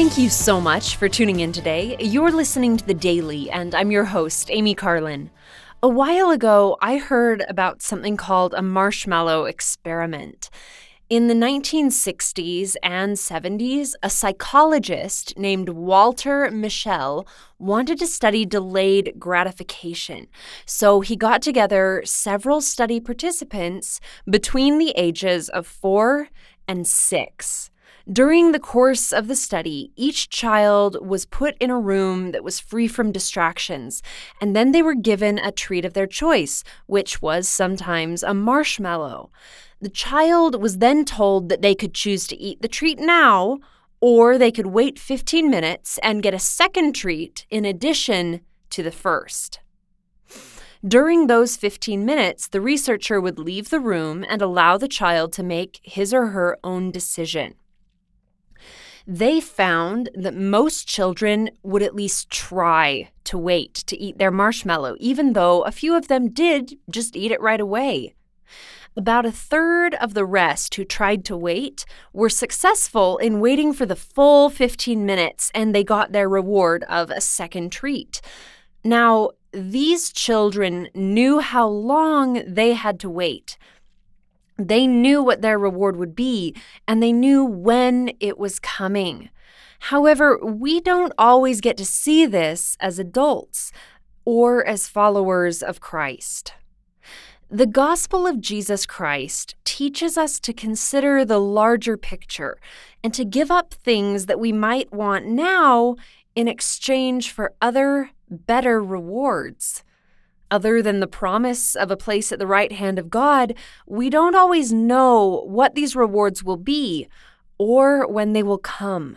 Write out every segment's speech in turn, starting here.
Thank you so much for tuning in today. You're listening to The Daily, and I'm your host, Amy Carlin. A while ago, I heard about something called a marshmallow experiment. In the 1960s and 70s, a psychologist named Walter Mischel wanted to study delayed gratification. So he got together several study participants between the ages of 4 and 6. During the course of the study, each child was put in a room that was free from distractions, and then they were given a treat of their choice, which was sometimes a marshmallow. The child was then told that they could choose to eat the treat now, or they could wait 15 minutes and get a second treat in addition to the first. During those 15 minutes, the researcher would leave the room and allow the child to make his or her own decision. They found that most children would at least try to wait to eat their marshmallow, even though a few of them did just eat it right away. About a third of the rest who tried to wait were successful in waiting for the full 15 minutes, and they got their reward of a second treat. Now, these children knew how long they had to wait. They knew what their reward would be, and they knew when it was coming. However, we don't always get to see this as adults or as followers of Christ. The gospel of Jesus Christ teaches us to consider the larger picture and to give up things that we might want now in exchange for other, better rewards. Other than the promise of a place at the right hand of God, we don't always know what these rewards will be or when they will come.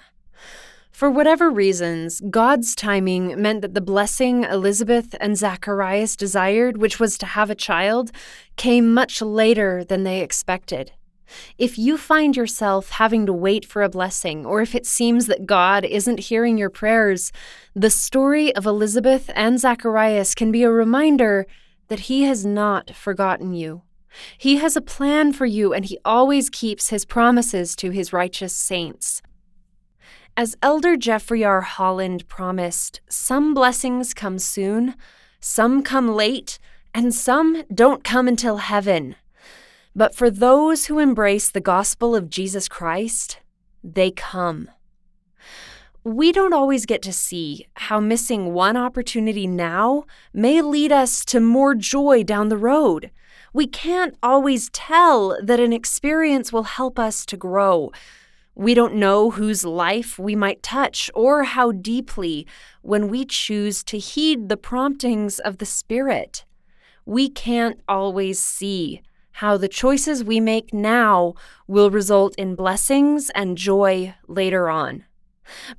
For whatever reasons, God's timing meant that the blessing Elizabeth and Zacharias desired, which was to have a child, came much later than they expected. If you find yourself having to wait for a blessing, or if it seems that God isn't hearing your prayers, the story of Elizabeth and Zacharias can be a reminder that He has not forgotten you. He has a plan for you, and He always keeps His promises to His righteous saints. As Elder Jeffrey R. Holland promised, some blessings come soon, some come late, and some don't come until heaven. But for those who embrace the gospel of Jesus Christ, they come. We don't always get to see how missing one opportunity now may lead us to more joy down the road. We can't always tell that an experience will help us to grow. We don't know whose life we might touch or how deeply when we choose to heed the promptings of the Spirit. We can't always see how the choices we make now will result in blessings and joy later on.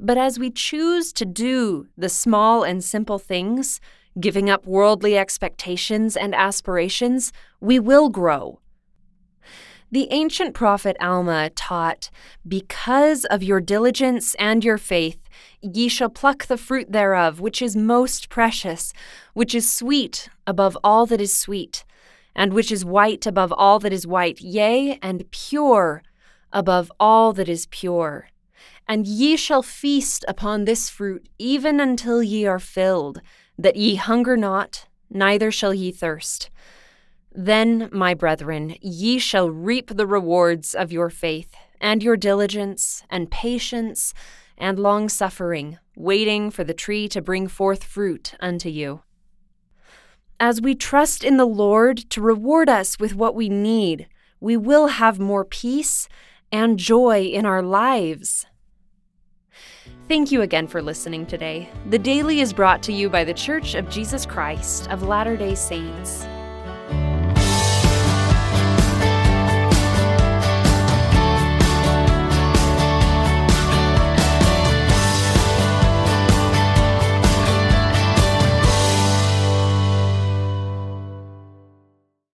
But as we choose to do the small and simple things, giving up worldly expectations and aspirations, we will grow. The ancient prophet Alma taught, "Because of your diligence and your faith, ye shall pluck the fruit thereof, which is most precious, which is sweet above all that is sweet, and which is white above all that is white, yea, and pure above all that is pure. And ye shall feast upon this fruit, even until ye are filled, that ye hunger not, neither shall ye thirst. Then, my brethren, ye shall reap the rewards of your faith, and your diligence, and patience, and long-suffering, waiting for the tree to bring forth fruit unto you." As we trust in the Lord to reward us with what we need, we will have more peace and joy in our lives. Thank you again for listening today. The Daily is brought to you by the Church of Jesus Christ of Latter-day Saints.